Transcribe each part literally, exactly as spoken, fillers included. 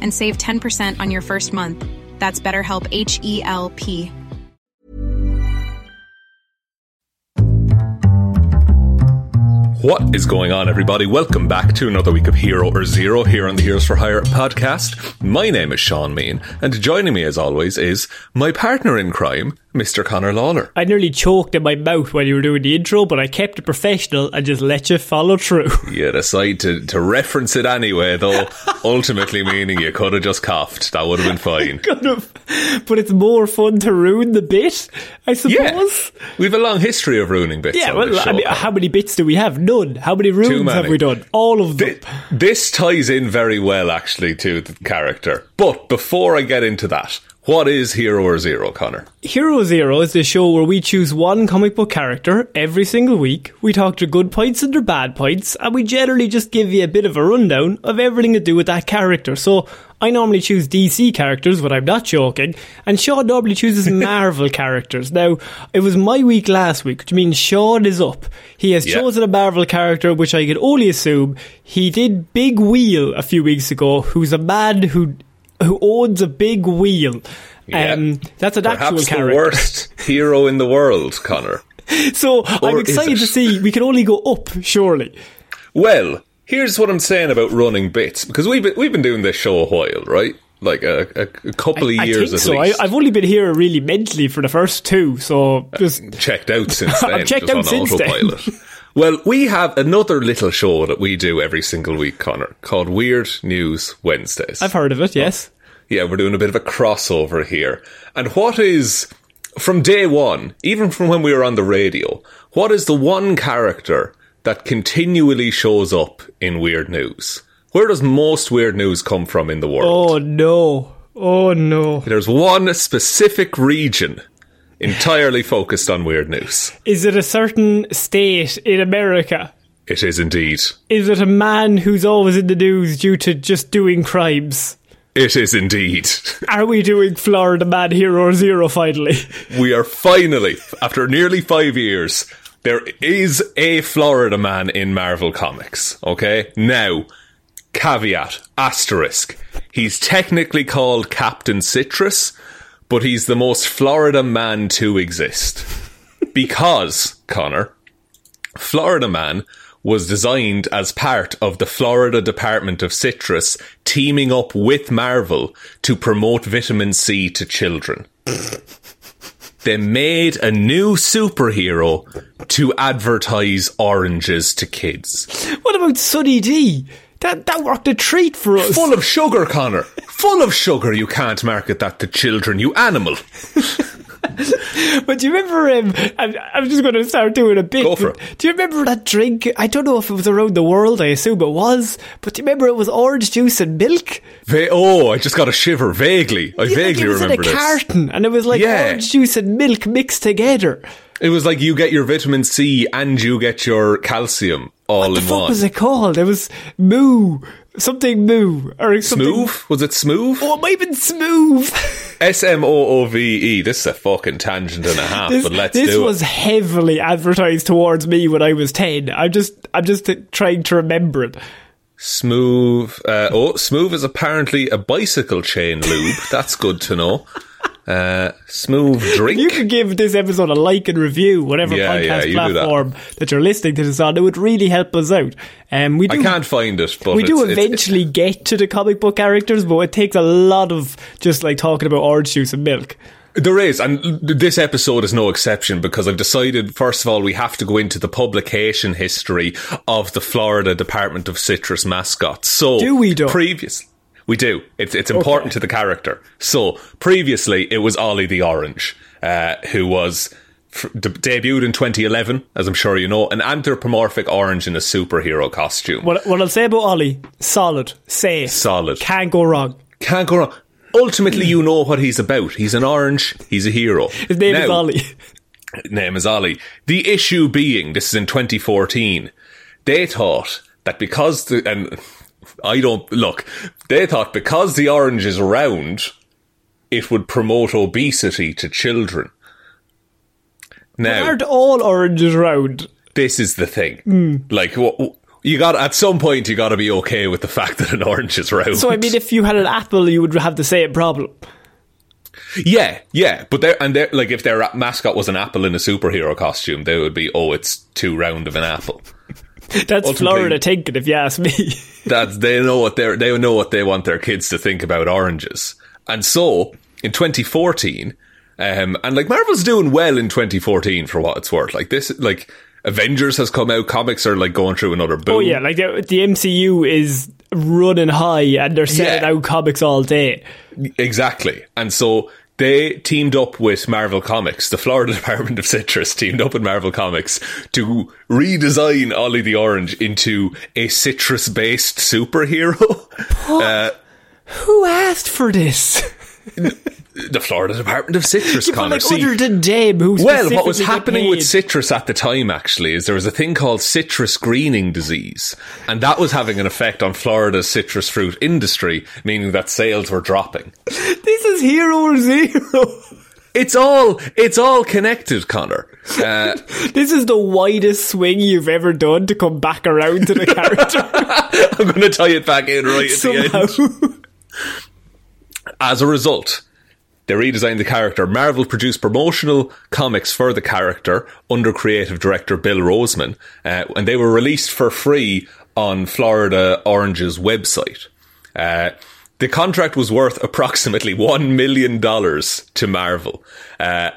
and save ten percent on your first month. That's BetterHelp, H E L P. What is going on, everybody? Welcome back to another week of Hero or Zero here on the Heroes for Hire podcast. My name is Shaun Meighan, and joining me as always is my partner in crime, Mister Connor Lawler. I nearly choked in my mouth while you were doing the intro, but I kept it professional and just let you follow through. You decided to, to reference it anyway, though, ultimately meaning you could have just coughed. That would have been fine. Could have. But it's more fun to ruin the bit, I suppose. Yeah. We have a long history of ruining bits. Yeah, well, I mean, how many bits do we have? None. How many ruins have we done? All of them. This, this ties in very well, actually, to the character. But before I get into that, what is Hero or Zero, Connor? Hero or Zero is the show where we choose one comic book character every single week. We talk their good points and their bad points, and we generally just give you a bit of a rundown of everything to do with that character. So I normally choose D C characters when I'm not joking, and Shaun normally chooses Marvel characters. Now, it was my week last week, which means Shaun is up. He has yeah. chosen a Marvel character, which I can only assume he did Big Wheel a few weeks ago, who's a man who... who owns a big wheel. Yeah. Um, that's an Perhaps actual character. The worst hero in the world, Connor. So or I'm excited to see. We can only go up, surely. Well, here's what I'm saying about running bits, because we've been, we've been doing this show a while, right? Like a, a, a couple of I, years I think at so. least. I, I've only been here really mentally for the first two, so just uh, checked out since then. I've checked out since autopilot. then. Well, we have another little show that we do every single week, Connor, called Weird News Wednesdays. I've heard of it, yes. Yeah, we're doing a bit of a crossover here. And what is, from day one, even from when we were on the radio, what is the one character that continually shows up in weird news? Where does most weird news come from in the world? Oh, no. Oh, no. There's one specific region entirely focused on weird news. Is it a certain state in America? It is indeed. Is it a man who's always in the news due to just doing crimes? It is indeed. Are we doing Florida Man Hero or Zero finally? We are finally, after nearly five years, there is a Florida Man in Marvel Comics, okay? Now, caveat, asterisk, he's technically called Captain Citrus, but he's the most Florida Man to exist. Because, Connor, Florida Man was designed as part of the Florida Department of Citrus teaming up with Marvel to promote vitamin C to children. they made a new superhero to advertise oranges to kids. What about Sunny D? That that worked a treat for us. Full of sugar, Connor. Full of sugar. You can't market that to children, you animal. But do you remember him? Um, I'm, I'm just going to start doing a bit. Go for it. Do you remember that drink? I don't know if it was around the world. I assume it was. But do you remember it was orange juice and milk? Va- oh, I just got a shiver vaguely. I yeah, vaguely remember this. It was in a carton, and it was like yeah. orange juice and milk mixed together. It was like you get your vitamin C and you get your calcium all in one. What the fuck one. was it called? It was Moo. Something Moo. Or something. Smoove? Was it Smoove? Oh, it might have been Smoove. S M O O V E. This is a fucking tangent and a half, this, but let's do it. This was heavily advertised towards me when I was ten. I'm just, I'm just trying to remember it. Smoove. Uh, oh, Smoove is apparently a bicycle chain lube. That's good to know. Uh, smooth drink. You could give this episode a like and review, whatever yeah, podcast yeah, platform that. that you're listening to this on. It would really help us out. Um, we do, I can't find it, but we it's, do eventually it's, it's, get to the comic book characters, but it takes a lot of just like talking about orange juice and milk. There is, and this episode is no exception, because I've decided, first of all, we have to go into the publication history of the Florida Department of Citrus mascot. So, do we do? Previously. We do. It's it's important okay. to the character. So, previously, it was Ollie the Orange, uh, who was f- de- debuted in twenty eleven, as I'm sure you know, an anthropomorphic orange in a superhero costume. What, what I'll say about Ollie, solid, safe. Solid. Can't go wrong. Can't go wrong. Ultimately, you know what he's about. He's an orange. He's a hero. His name now, is Ollie. His name is Ollie. The issue being, this is in twenty fourteen, they thought that because... the and. I don't... Look, they thought because the orange is round, it would promote obesity to children. Now... But aren't all oranges round? This is the thing. Mm. Like, you got... At some point, you got to be okay with the fact that an orange is round. So, I mean, if you had an apple, you would have the same problem. Yeah, yeah. But they're... And they're... Like, if their mascot was an apple in a superhero costume, they would be, oh, it's too round of an apple. That's ultimately, Florida thinking, if you ask me. That's they know what they they know what they want their kids to think about oranges. And so in twenty fourteen, um, and like Marvel's doing well in twenty fourteen for what it's worth. Like this, like Avengers has come out, comics are like going through another boom. Oh yeah, like the, the M C U is running high, and they're selling yeah. out comics all day. Exactly, and so. They teamed up with Marvel Comics, the Florida Department of Citrus teamed up with Marvel Comics to redesign Ollie the Orange into a citrus-based superhero. Uh, Who asked for this? The Florida Department of Citrus, yeah, Connor. Like other than Dame, who's well, what was happening with citrus at the time, actually, is there was a thing called citrus greening disease, and that was having an effect on Florida's citrus fruit industry, meaning that sales were dropping. This is Hero or Zero. It's all, it's all connected, Connor. Uh, this is the widest swing you've ever done to come back around to the character. I'm going to tie it back in right at Somehow. the end. As a result... They redesigned the character. Marvel produced promotional comics for the character under creative director Bill Roseman, uh, and they were released for free on Florida Orange's website. Uh, the contract was worth approximately one million dollars to Marvel. Uh,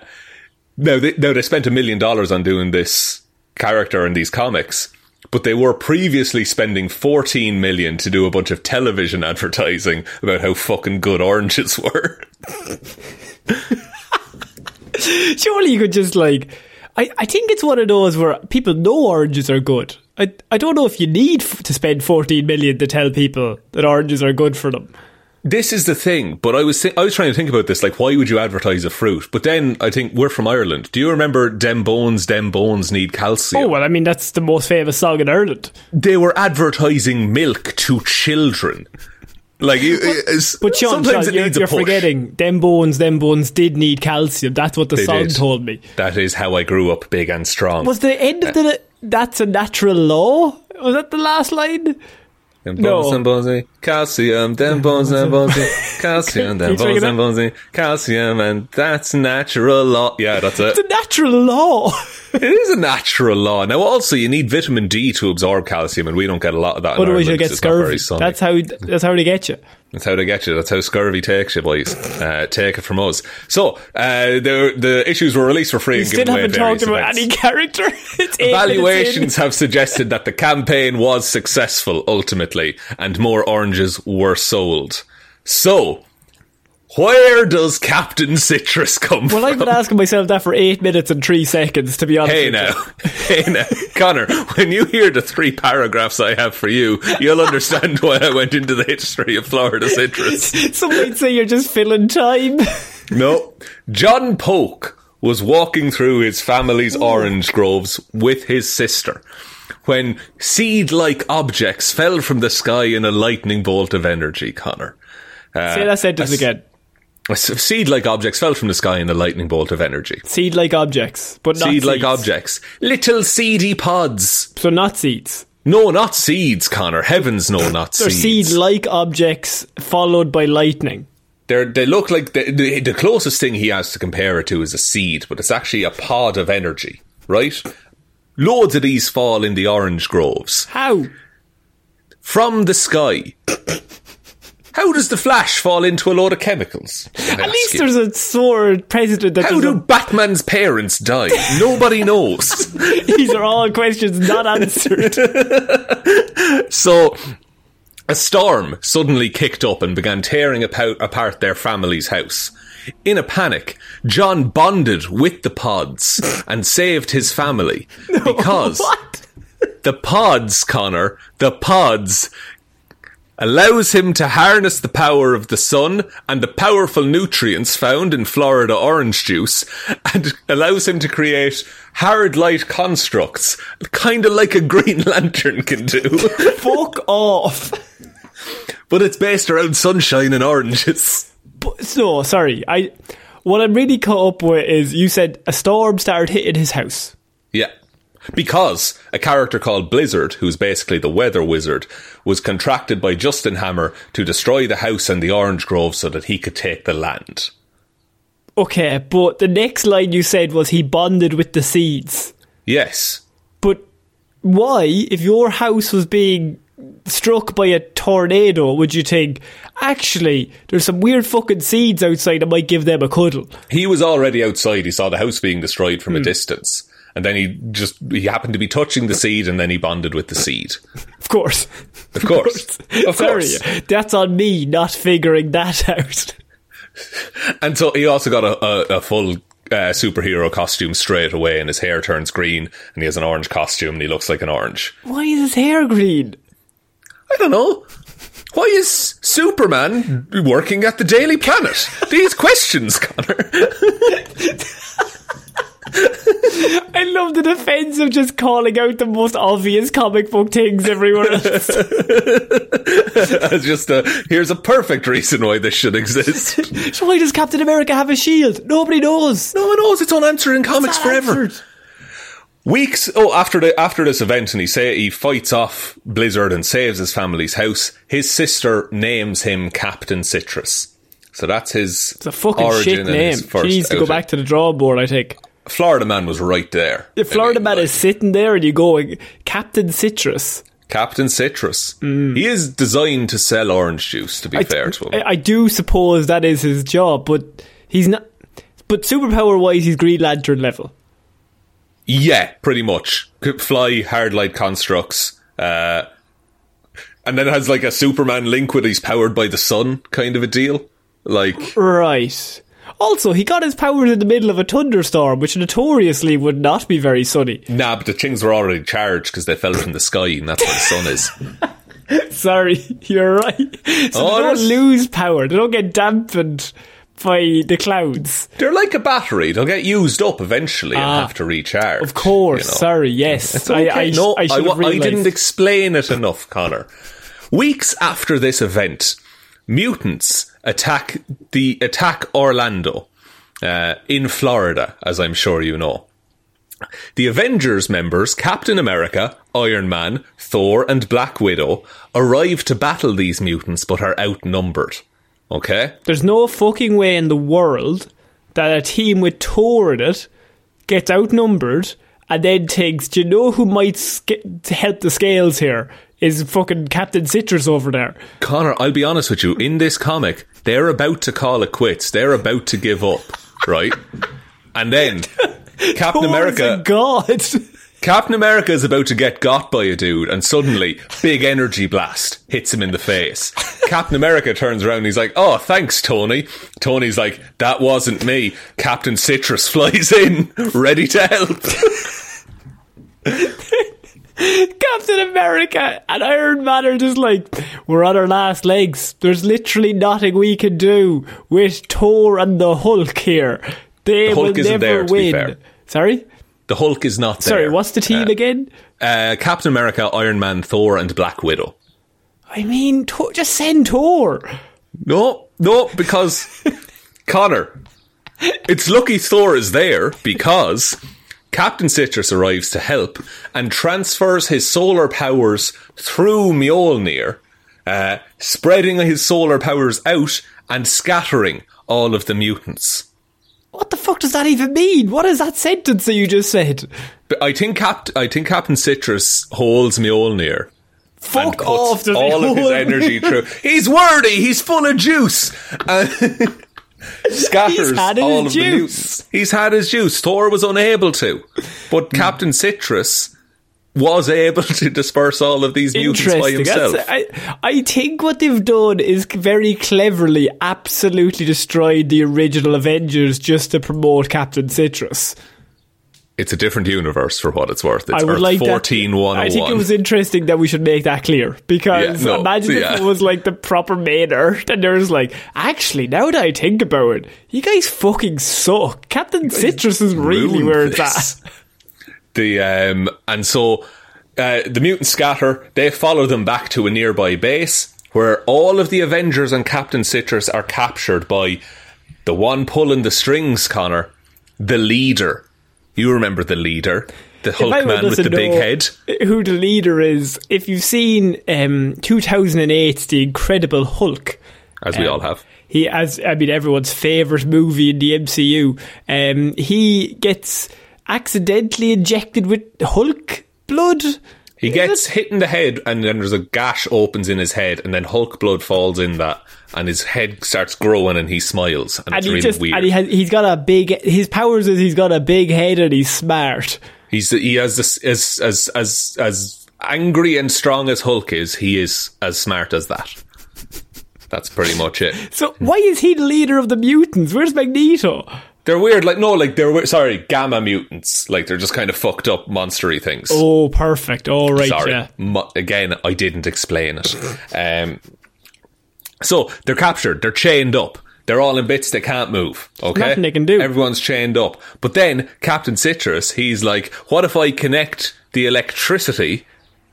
now, they, now, they spent a million dollars on doing this character in these comics, but they were previously spending fourteen million dollars to do a bunch of television advertising about how fucking good oranges were. Surely you could just like... I, I think it's one of those where people know oranges are good. I, I don't know if you need f- to spend fourteen million dollars to tell people that oranges are good for them. This is the thing, but I was th- I was trying to think about this, like, why would you advertise a fruit? But then, I think, we're from Ireland. Do you remember Dem Bones, Dem Bones Need Calcium? Oh, well, I mean, that's the most famous song in Ireland. They were advertising milk to children. Like, you, but, but Sean, sometimes Sean, it needs you're, you're a push. Forgetting, Dem Bones, Dem Bones did need calcium. That's what the they song did. told me. That is how I grew up big and strong. Was the end of the... That's a natural law? Was that the last line? Dem bones, no. Dem bones, calcium, Dem bones, Dem bones, calcium, Dem bones, Dem bones, calcium, and that's natural law. Yeah, that's it. It's a natural law. It is a natural law. Now, also, you need vitamin D to absorb calcium, and we don't get a lot of that. Otherwise, you get scurvy. That's how. That's how they get you. That's how they get you. That's how scurvy takes you, boys. Uh, take it from us. So, uh, the the issues were released for free. You and still haven't talked about events. Any character. Evaluations have suggested that the campaign was successful, ultimately, and more oranges were sold. So, where does Captain Citrus come well, from? Well, I've been asking myself that for eight minutes and three seconds, to be honest. Hey now, hey now, Connor, when you hear the three paragraphs I have for you, you'll understand why I went into the history of Florida Citrus. Some might say you're just filling time. No. John Polk was walking through his family's Ooh. orange groves with his sister when seed-like objects fell from the sky in a lightning bolt of energy, Connor. Uh, Say that sentence a, again. A seed-like objects fell from the sky in a lightning bolt of energy. Seed-like objects, but not seed-like seeds. objects. Little seedy pods. So not seeds. No, not seeds, Connor. Heavens no, not They're seeds. They're seed-like objects followed by lightning. They're, they look like... The, the, the closest thing he has to compare it to is a seed, but it's actually a pod of energy, right? Loads of these fall in the orange groves. How? From the sky. How does the Flash fall into a load of chemicals? At least you. There's a sore president that... How do a- Batman's parents die? Nobody knows. These are all questions not answered. So, a storm suddenly kicked up and began tearing ap- apart their family's house. In a panic, John bonded with the pods and saved his family. No, because what? the pods, Connor, the pods... allows him to harness the power of the sun and the powerful nutrients found in Florida orange juice, and allows him to create hard light constructs, kind of like a Green Lantern can do. Fuck off. But it's based around sunshine and oranges. But, so, sorry. I What I'm really caught up with is you said a storm started hitting his house. Yeah. Because a character called Blizzard, who's basically the weather wizard, was contracted by Justin Hammer to destroy the house and the orange grove so that he could take the land. Okay, but the next line you said was he bonded with the seeds. Yes. But why, if your house was being struck by a tornado, would you think, actually, there's some weird fucking seeds outside that might give them a cuddle? He was already outside. He saw the house being destroyed from hmm. a distance. And then he just, he happened to be touching the seed and then he bonded with the seed. Of course. Of course. Of course. Sorry, that's on me not figuring that out. And so he also got a, a, a full uh, superhero costume straight away and his hair turns green and he has an orange costume and he looks like an orange. Why is his hair green? I don't know. Why is Superman working at the Daily Planet? These questions, Connor. I love the defense of just calling out the most obvious comic book things everywhere else. It's just a, here's a perfect reason why this should exist. So why does Captain America have a shield? Nobody knows. No one knows. It's unanswered in comics forever. Answered. Weeks oh after the after this event, and he say he fights off Blizzard and saves his family's house. His sister names him Captain Citrus. So that's his. It's a fucking shit name. He needs to go back to the drawing board, I think. Florida Man was right there. The Florida I mean, Man like, is sitting there and you're going, Captain Citrus. Captain Citrus. Mm. He is designed to sell orange juice, to be I, fair to him. I, I do suppose that is his job, but he's not... But superpower-wise, he's Green Lantern level. Yeah, pretty much. Could fly, hard light constructs, uh, and then has like a Superman link with he's powered by the sun kind of a deal. Like Right. Also, he got his powers in the middle of a thunderstorm, which notoriously would not be very sunny. Nah, but the things were already charged because they fell from the sky, and that's where the sun is. Sorry, you're right. So oh, they don't lose power. They don't get dampened by the clouds. They're like a battery. They'll get used up eventually ah, and have to recharge. Of course, you know? Sorry, yes. It's okay. I, I, no, I, I, I didn't explain it enough, Connor. Weeks after this event... mutants attack the attack Orlando uh, in Florida, as I'm sure you know. The Avengers members, Captain America, Iron Man, Thor and Black Widow, arrive to battle these mutants but are outnumbered. Okay? There's no fucking way in the world that a team with Thor in it gets outnumbered and then thinks, do you know who might sk- help the scales here? is fucking Captain Citrus over there. Connor, I'll be honest with you, in this comic, they're about to call it quits. They're about to give up, right? And then Captain America... God. Captain America is about to get got by a dude and suddenly, big energy blast hits him in the face. Captain America turns around and he's like, oh, thanks, Tony. Tony's like, that wasn't me. Captain Citrus flies in, ready to help. Captain America and Iron Man are just like, we're on our last legs. There's literally nothing we can do with Thor and the Hulk here. They the Hulk will isn't never there, to win. Be fair. Sorry? The Hulk is not there. Sorry, what's the team uh, again? Uh, Captain America, Iron Man, Thor and Black Widow. I mean, to- just send Thor. No, no, because, Connor, it's lucky Thor is there because Captain Citrus arrives to help and transfers his solar powers through Mjolnir, uh, spreading his solar powers out and scattering all of the mutants. What the fuck does that even mean? What is that sentence that you just said? But I think Cap- I think Captain Citrus holds Mjolnir. Fuck and puts off! Does all of his energy through. He's wordy. He's full of juice. Uh, scatters all of juice. The mutants. He's had his juice. Thor was unable to, but Captain Citrus was able to disperse all of these mutants by himself. I, I think what they've done is very cleverly absolutely destroyed the original Avengers just to promote Captain Citrus. It's a different universe for what it's worth. It's Earth like fourteen one oh one. I think it was interesting that we should make that clear because yeah, no, imagine yeah. if it was like the proper main Earth and there's like, actually, now that I think about it, you guys fucking suck. Captain Citrus is really where it's this. at. The, um, and so uh, the mutants scatter, they follow them back to a nearby base where all of the Avengers and Captain Citrus are captured by the one pulling the strings, Connor, the leader. You remember the leader, the Hulk man with the big head. Who the leader is, if you've seen um, two thousand eight's The Incredible Hulk. As we um, all have. He, as I mean, everyone's favourite movie in the M C U, um, he gets... accidentally injected with Hulk blood? He gets hit in the head and then there's a gash opens in his head and then Hulk blood falls in that and his head starts growing and he smiles and, and it's he really just, weird. And he has, he's got a big... His powers is he's got a big head and he's smart. He's He has this... As, as, as, as angry and strong as Hulk is, he is as smart as that. That's pretty much it. So why is he the leader of the mutants? Where's Magneto? They're weird, like, no, like, they're, sorry, gamma mutants. Like, they're just kind of fucked up, monstery things. Oh, perfect. All right, sorry. Yeah. Mo- again, I didn't explain it. Um, so, they're captured, they're chained up. They're all in bits, they can't move, okay? Nothing they can do. Everyone's chained up. But then, Captain Citrus, he's like, what if I connect the electricity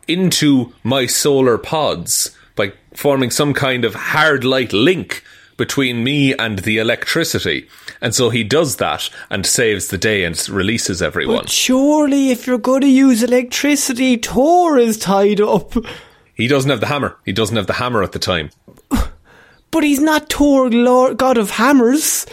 into my solar pods by forming some kind of hard light link between me and the electricity? And so he does that and saves the day and releases everyone. But surely if you're going to use electricity, Thor is tied up. He doesn't have the hammer. He doesn't have the hammer at the time. But he's not Thor, Lord, God of Hammers.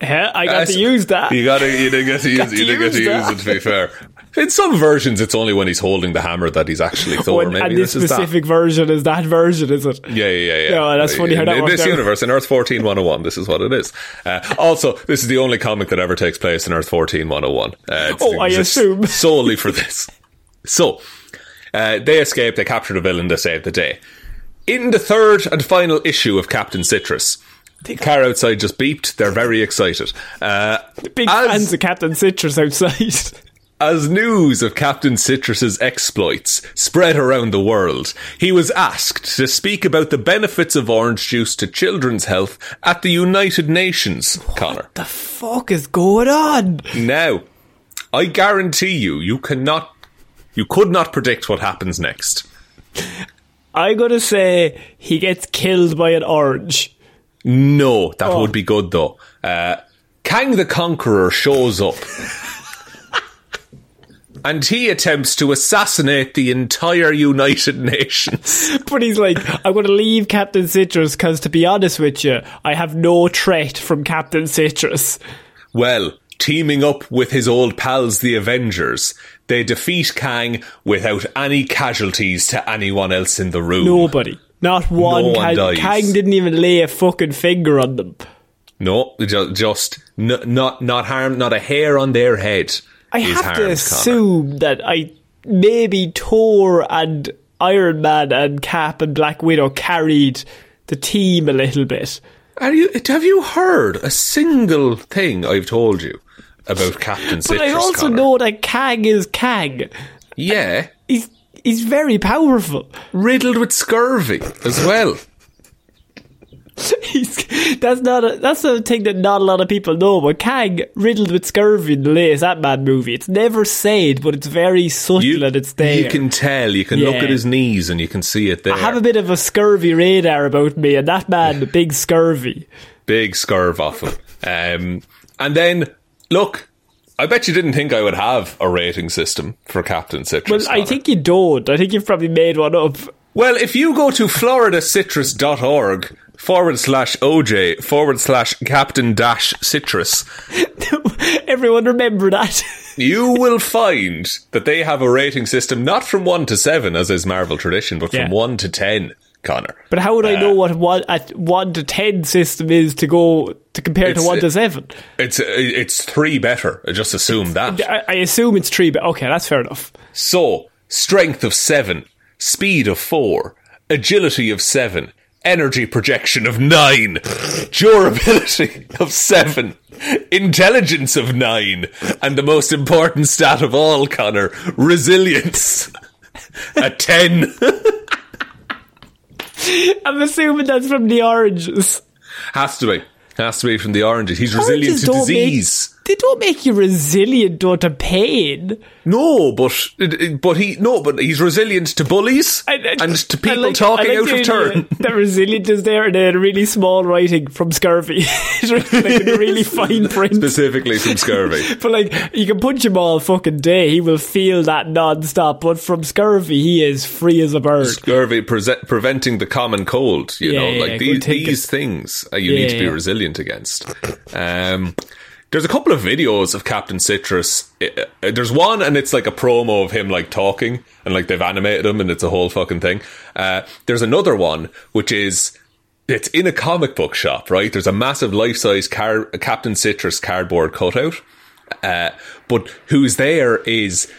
Hell, I got uh, to use that. You got to, you didn't get to use, to you didn't use, get to, use it, to be fair. In some versions, it's only when he's holding the hammer that he's actually Thor. Oh, and, Maybe and this, this specific is version is that version, is it? Yeah, yeah, yeah. No, that's funny in, how that in works this out. Universe, in Earth fourteen one oh one, this is what it is. Uh, also, this is the only comic that ever takes place in Earth fourteen one oh one. Uh, oh, I assume. Solely for this. So, uh, they escape, they capture the villain, they save the day. In the third and final issue of Captain Citrus... The car outside just beeped. They're very excited. Uh, Big as, fans of Captain Citrus outside. As news of Captain Citrus's exploits spread around the world, he was asked to speak about the benefits of orange juice to children's health at the United Nations, what Connor. What the fuck is going on? Now, I guarantee you, you cannot, you could not predict what happens next. I'm going to say he gets killed by an orange. No, that oh. would be good though. Uh, Kang the Conqueror shows up and he attempts to assassinate the entire United Nations. But he's like, I'm going to leave Captain Citrus because, to be honest with you, I have no threat from Captain Citrus. Well, Teaming up with his old pals, the Avengers, they defeat Kang without any casualties to anyone else in the room. Nobody. Not one. No one dies. Kang didn't even lay a fucking finger on them. No, just, just n- not not harm, not a hair on their head. I is have to assume Connor. that I maybe Thor and Iron Man and Cap and Black Widow carried the team a little bit. Are you? Have you heard a single thing I've told you about Captain Citrus? But I also Connor. know that Kang is Kang. Yeah. He's, he's very powerful. Riddled with scurvy as well. He's, that's not a, that's a thing that not a lot of people know, but Kang, riddled with scurvy in the latest Ant-Man movie. It's never said, but it's very subtle you, and it's there. You can tell. You can yeah. look at his knees and you can see it there. I have a bit of a scurvy radar about me, and that man, the big scurvy. Big scurv off him. Um, and then, look, I bet you didn't think I would have a rating system for Captain Citrus. Well, I think you don't. I think you've probably made one up. Well, if you go to florida citrus dot org forward slash O J forward slash Captain dash Citrus. Everyone remember that. You will find that they have a rating system not from one to seven, as is Marvel tradition, but yeah. from one to ten, Connor. But how would uh, I know what one, at one to ten system is to go to compare to one to seven? It's it's three better. I just assume that. I assume it's three better. Okay, that's fair enough. So, strength of seven, speed of four, agility of seven, energy projection of nine, durability of seven, intelligence of nine, and the most important stat of all, Connor, resilience, a ten. I'm assuming that's from the oranges. Has to be. Has to be from the oranges. He's oranges resilient to disease. Make, they don't make you resilient though, to pain. No, but but he no, but he's resilient to bullies I, I, and to people like, talking like out of turn. The resilience is there, and in really small writing from scurvy. It's like in really fine print, specifically from scurvy. But like you can punch him all fucking day, he will feel that non-stop. But from scurvy, he is free as a bird. Scurvy pre- preventing the common cold. You yeah, know, like yeah, these these things uh, you yeah, need to be yeah. resilient against. Um, there's a couple of videos of Captain Citrus. There's one and it's like a promo of him like talking and like they've animated him and it's a whole fucking thing. Uh, there's another one which is it's in a comic book shop, right? There's a massive life-size car- Captain Citrus cardboard cutout. Uh, but who's there is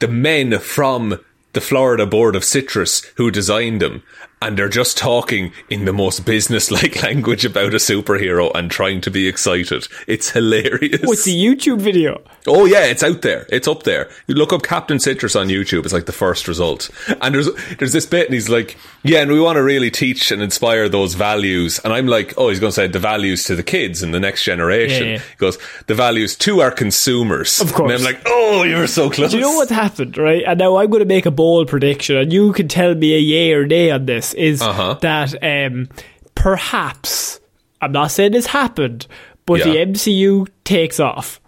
the men from the Florida Board of Citrus who designed them, and they're just talking in the most businesslike language about a superhero and trying to be excited. It's hilarious. What's a YouTube video? Oh yeah, it's out there. It's up there. You look up Captain Citrus on YouTube. It's like the first result. And there's there's this bit, and he's like, "Yeah, and we want to really teach and inspire those values." And I'm like, "Oh, he's going to say the values to the kids and the next generation." Yeah, yeah. He goes, "The values to our consumers." Of course. And I'm like, "Oh, you were so close." Do you know what's happened, right? And now I'm going to make a bold prediction, and you can tell me a yay or nay on this. Is uh-huh. that um, perhaps, I'm not saying this happened, but yeah. the M C U takes off.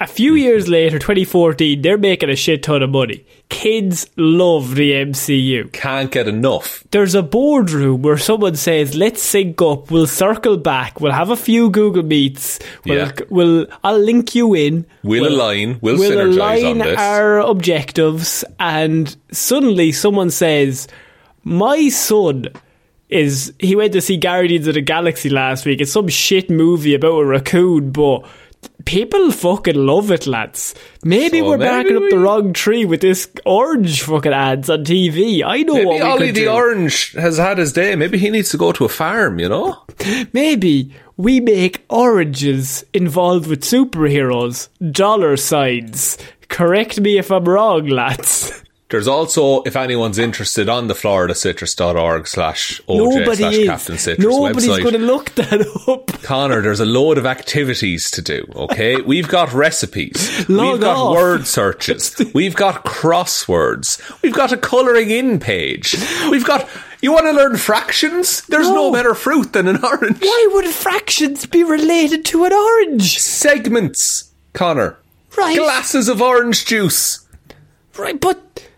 A few mm-hmm. years later, twenty fourteen, they're making a shit ton of money. Kids love the M C U. Can't get enough. There's a boardroom where someone says, "Let's sync up, we'll circle back, we'll have a few Google Meets, we'll, yeah. we'll, I'll link you in. We'll, we'll align, we'll, we'll synergize on this. We'll align our objectives," and suddenly someone says... My son is, he went to see Guardians of the Galaxy last week. It's some shit movie about a raccoon, but people fucking love it, lads. Maybe so we're maybe backing we... up the wrong tree with this orange fucking ads on T V. I know maybe what we Ollie could the do. Orange has had his day. Maybe he needs to go to a farm, you know? Maybe we make oranges involved with superheroes, dollar signs. Correct me if I'm wrong, lads. There's also, if anyone's interested, on the florida citrus dot org slash O J slash Captain Citrus Nobody's website. Nobody's going to look that up. Connor, there's a load of activities to do, okay? We've got recipes. Log We've got off. word searches. We've got crosswords. We've got a colouring in page. We've got... You want to learn fractions? There's no. no better fruit than an orange. Why would fractions be related to an orange? Segments, Connor. Right. Glasses of orange juice. Right, but...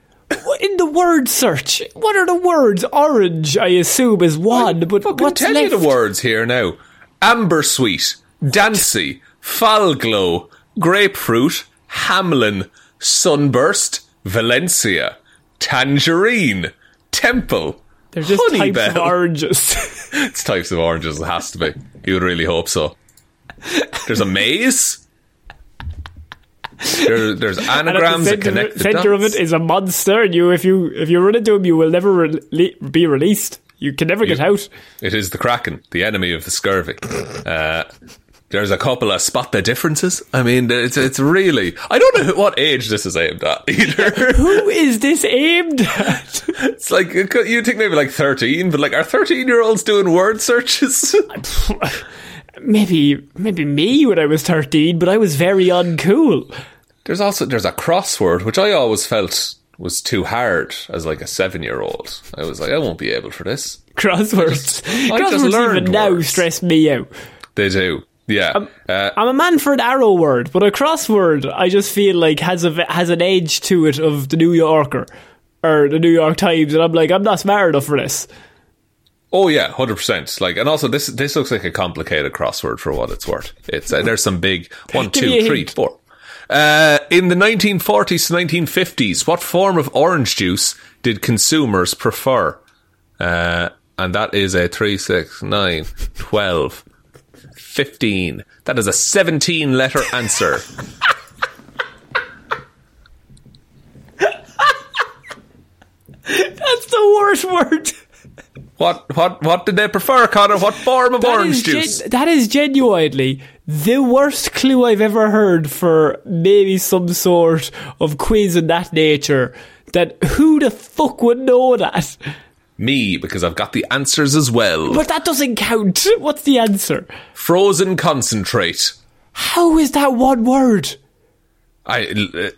In the word search, what are the words? Orange, I assume, is one, I but what's tell left? You the words here now. Amber sweet, dancy, Falglow, Grapefruit, Hamlin, Sunburst, Valencia, Tangerine, Temple. They're just honey types bell. Of oranges. It's types of oranges, it has to be. You would really hope so. There's a maze. There, there's anagrams and at the center, that connect the dots. Of it is a monster, and you, if you if you run into him, you will never re- be released. You can never you, get out. It is the Kraken, the enemy of the scurvy. Uh, there's a couple of spot the differences. I mean, it's it's really... I don't know what age this is aimed at, either. Who is this aimed at? It's like, you'd think maybe like thirteen, but like, are thirteen-year-olds doing word searches? Maybe maybe me when I was thirteen, but I was very uncool. There's also there's a crossword, which I always felt was too hard as like a seven-year-old. I was like, I won't be able for this. Crosswords. I just, crosswords I just even now words. Stress me out. They do. Yeah. I'm, uh, I'm a man for an arrow word, but a crossword I just feel like has a has an edge to it of the New Yorker or the New York Times, and I'm like, I'm not smart enough for this. Oh yeah, one hundred percent. Like, and also this this looks like a complicated crossword for what it's worth. It's uh, there's some big one, two, three, four. Uh, in the nineteen forties to nineteen fifties, what form of orange juice did consumers prefer? Uh, and that is a three, six, nine, twelve, fifteen. That is a seventeen-letter answer. That's the worst word. What what what did they prefer, Connor? What form of that orange gen- juice? That is genuinely the worst clue I've ever heard for maybe some sort of quiz in that nature. That who the fuck would know that? Me, because I've got the answers as well. But that doesn't count. What's the answer? Frozen concentrate. How is that one word? I uh,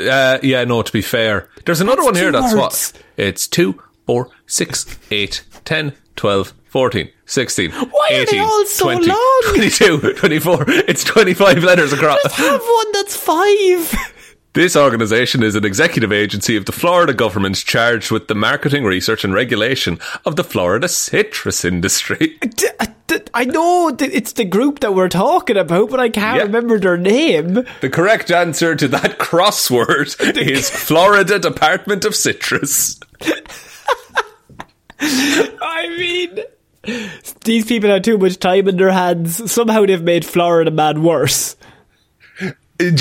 uh, yeah no. To be fair, there's another that's one here. That's words. What it's two. Four, six, eight, ten, twelve, fourteen, sixteen, why eighteen, are they all so twenty, long? twenty-two, twenty-four. It's twenty-five letters across. Just have one that's five. This organisation is an executive agency of the Florida government charged with the marketing, research and regulation of the Florida citrus industry. I know it's the group that we're talking about, but I can't yep. remember their name. The correct answer to that crossword is Florida Department of Citrus. I mean, these people have too much time in their hands. Somehow they've made Florida Man worse. Do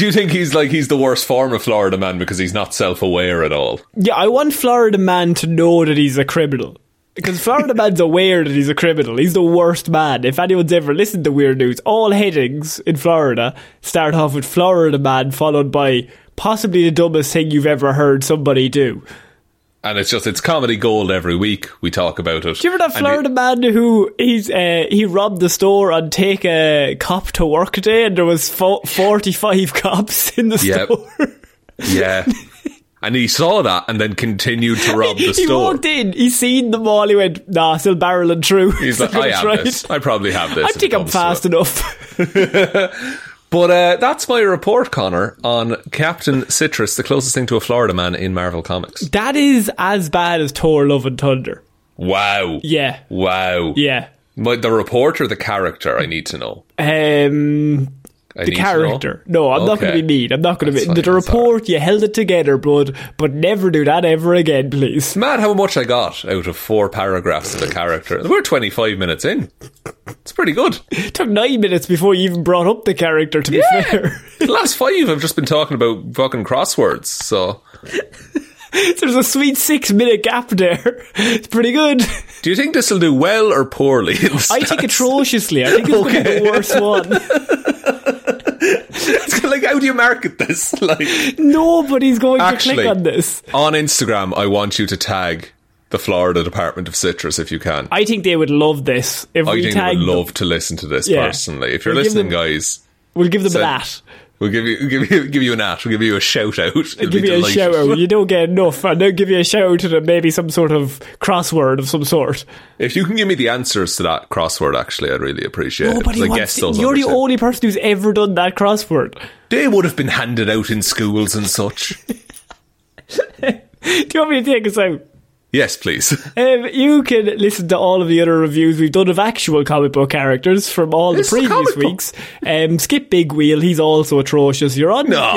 you think he's like he's the worst form of Florida Man because he's not self-aware at all? Yeah, I want Florida Man to know that he's a criminal. Because Florida Man's aware that he's a criminal. He's the worst man. If anyone's ever listened to Weird News, all headings in Florida start off with Florida Man, followed by possibly the dumbest thing you've ever heard somebody do. And it's just, it's comedy gold every week. We talk about it. Do you remember that Florida he, man who, he's uh, he robbed the store on Take a Cop to Work Day, and there was fo- forty-five cops in the yep. store? Yeah. And he saw that and then continued to rob the he store. He walked in, he seen them all, he went, nah, still barreling through. He's like, I have tried. this. I probably have this. I think I'm fast enough. But uh, that's my report, Connor, on Captain Citrus, the closest thing to a Florida man in Marvel Comics. That is as bad as Thor Love and Thunder. Wow. Yeah. Wow. Yeah. My, the report or the character, I need to know? Um, I the character. No, I'm okay. not going to be mean. I'm not going to be... Fine, the report, hard. You held it together, blood, but never do that ever again, please. Mad how much I got out of four paragraphs of the character. We're twenty-five minutes in. It's pretty good. It took nine minutes before you even brought up the character, to yeah. be fair. The last five, I've just been talking about fucking crosswords, so... There's a sweet six-minute gap there. It's pretty good. Do you think this will do well or poorly? I think atrociously. I think it's okay. going to be the worst one. It's like, how do you market this? Like, nobody's going actually, to click on this. On Instagram, I want you to tag... the Florida Department of Citrus, if you can. I think they would love this. If I we think they would love them. To listen to this yeah. personally. If you're we'll listening, them, guys, we'll give them send, an at. We'll give you, give you, give you an at. We'll give you a shout out. It'll give you delighted. A shout out. You don't get enough, and they'll give you a shout out to them, maybe some sort of crossword of some sort. If you can give me the answers to that crossword, actually, I'd really appreciate Nobody it. Wants it. You're understand. The only person who's ever done that crossword. They would have been handed out in schools and such. Do you want me to take us out? Yes, please. Um, you can listen to all of the other reviews we've done of actual comic book characters from all it's the previous weeks. Um, skip Big Wheel. He's also atrocious. You're on no.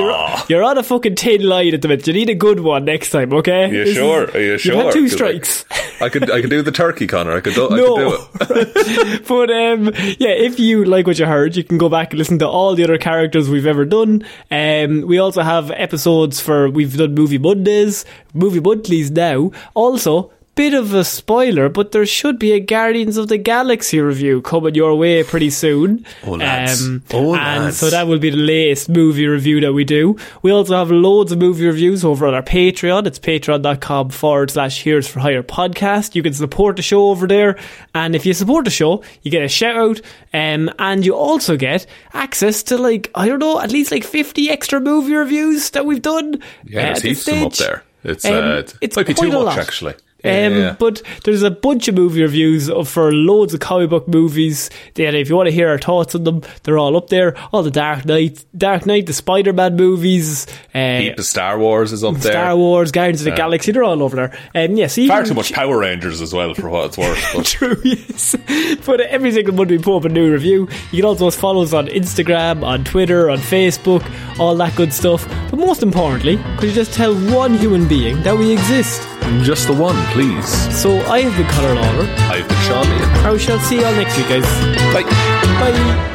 you're, you're on a fucking tin line at the minute. You need a good one next time, okay? Are you this sure? Is, Are you sure? You've had two strikes. I, I, could, I could do the turkey, Connor. I could do, no. I could do it. But um, yeah, if you like what you heard, you can go back and listen to all the other characters we've ever done. Um, we also have episodes for... We've done Movie Mondays, Movie Monthlies now. Also, bit of a spoiler, but there should be a Guardians of the Galaxy review coming your way pretty soon. Oh, lads. Um, oh, and lads. So that will be the latest movie review that we do. We also have loads of movie reviews over on our Patreon. It's patreon.com forward slash Heroes for Hire podcast. You can support the show over there. And if you support the show, you get a shout out. Um, and you also get access to, like, I don't know, at least like fifty extra movie reviews that we've done. Yeah, there's heaps of them up there. It's, um, uh, it's, it's might be too much, lot. actually. Yeah, um, yeah. But there's a bunch of movie reviews for loads of comic book movies. And if you want to hear our thoughts on them, they're all up there. All the Dark Knight, Dark Knight, the Spider-Man movies, uh, heap of Star Wars is up there. Star Wars, Guardians yeah. of the Galaxy, they're all over there. Um, yes, far too much Power Rangers as well for what it's worth. But. True, yes. But every single Monday we put up a new review. You can also follow us on Instagram, on Twitter, on Facebook, all that good stuff. But most importantly, could you just tell one human being that we exist? Just the one, please. So I have been Connor Lawler. I have been Shaun Meighan. I shall see y'all next week, guys. Bye. Bye.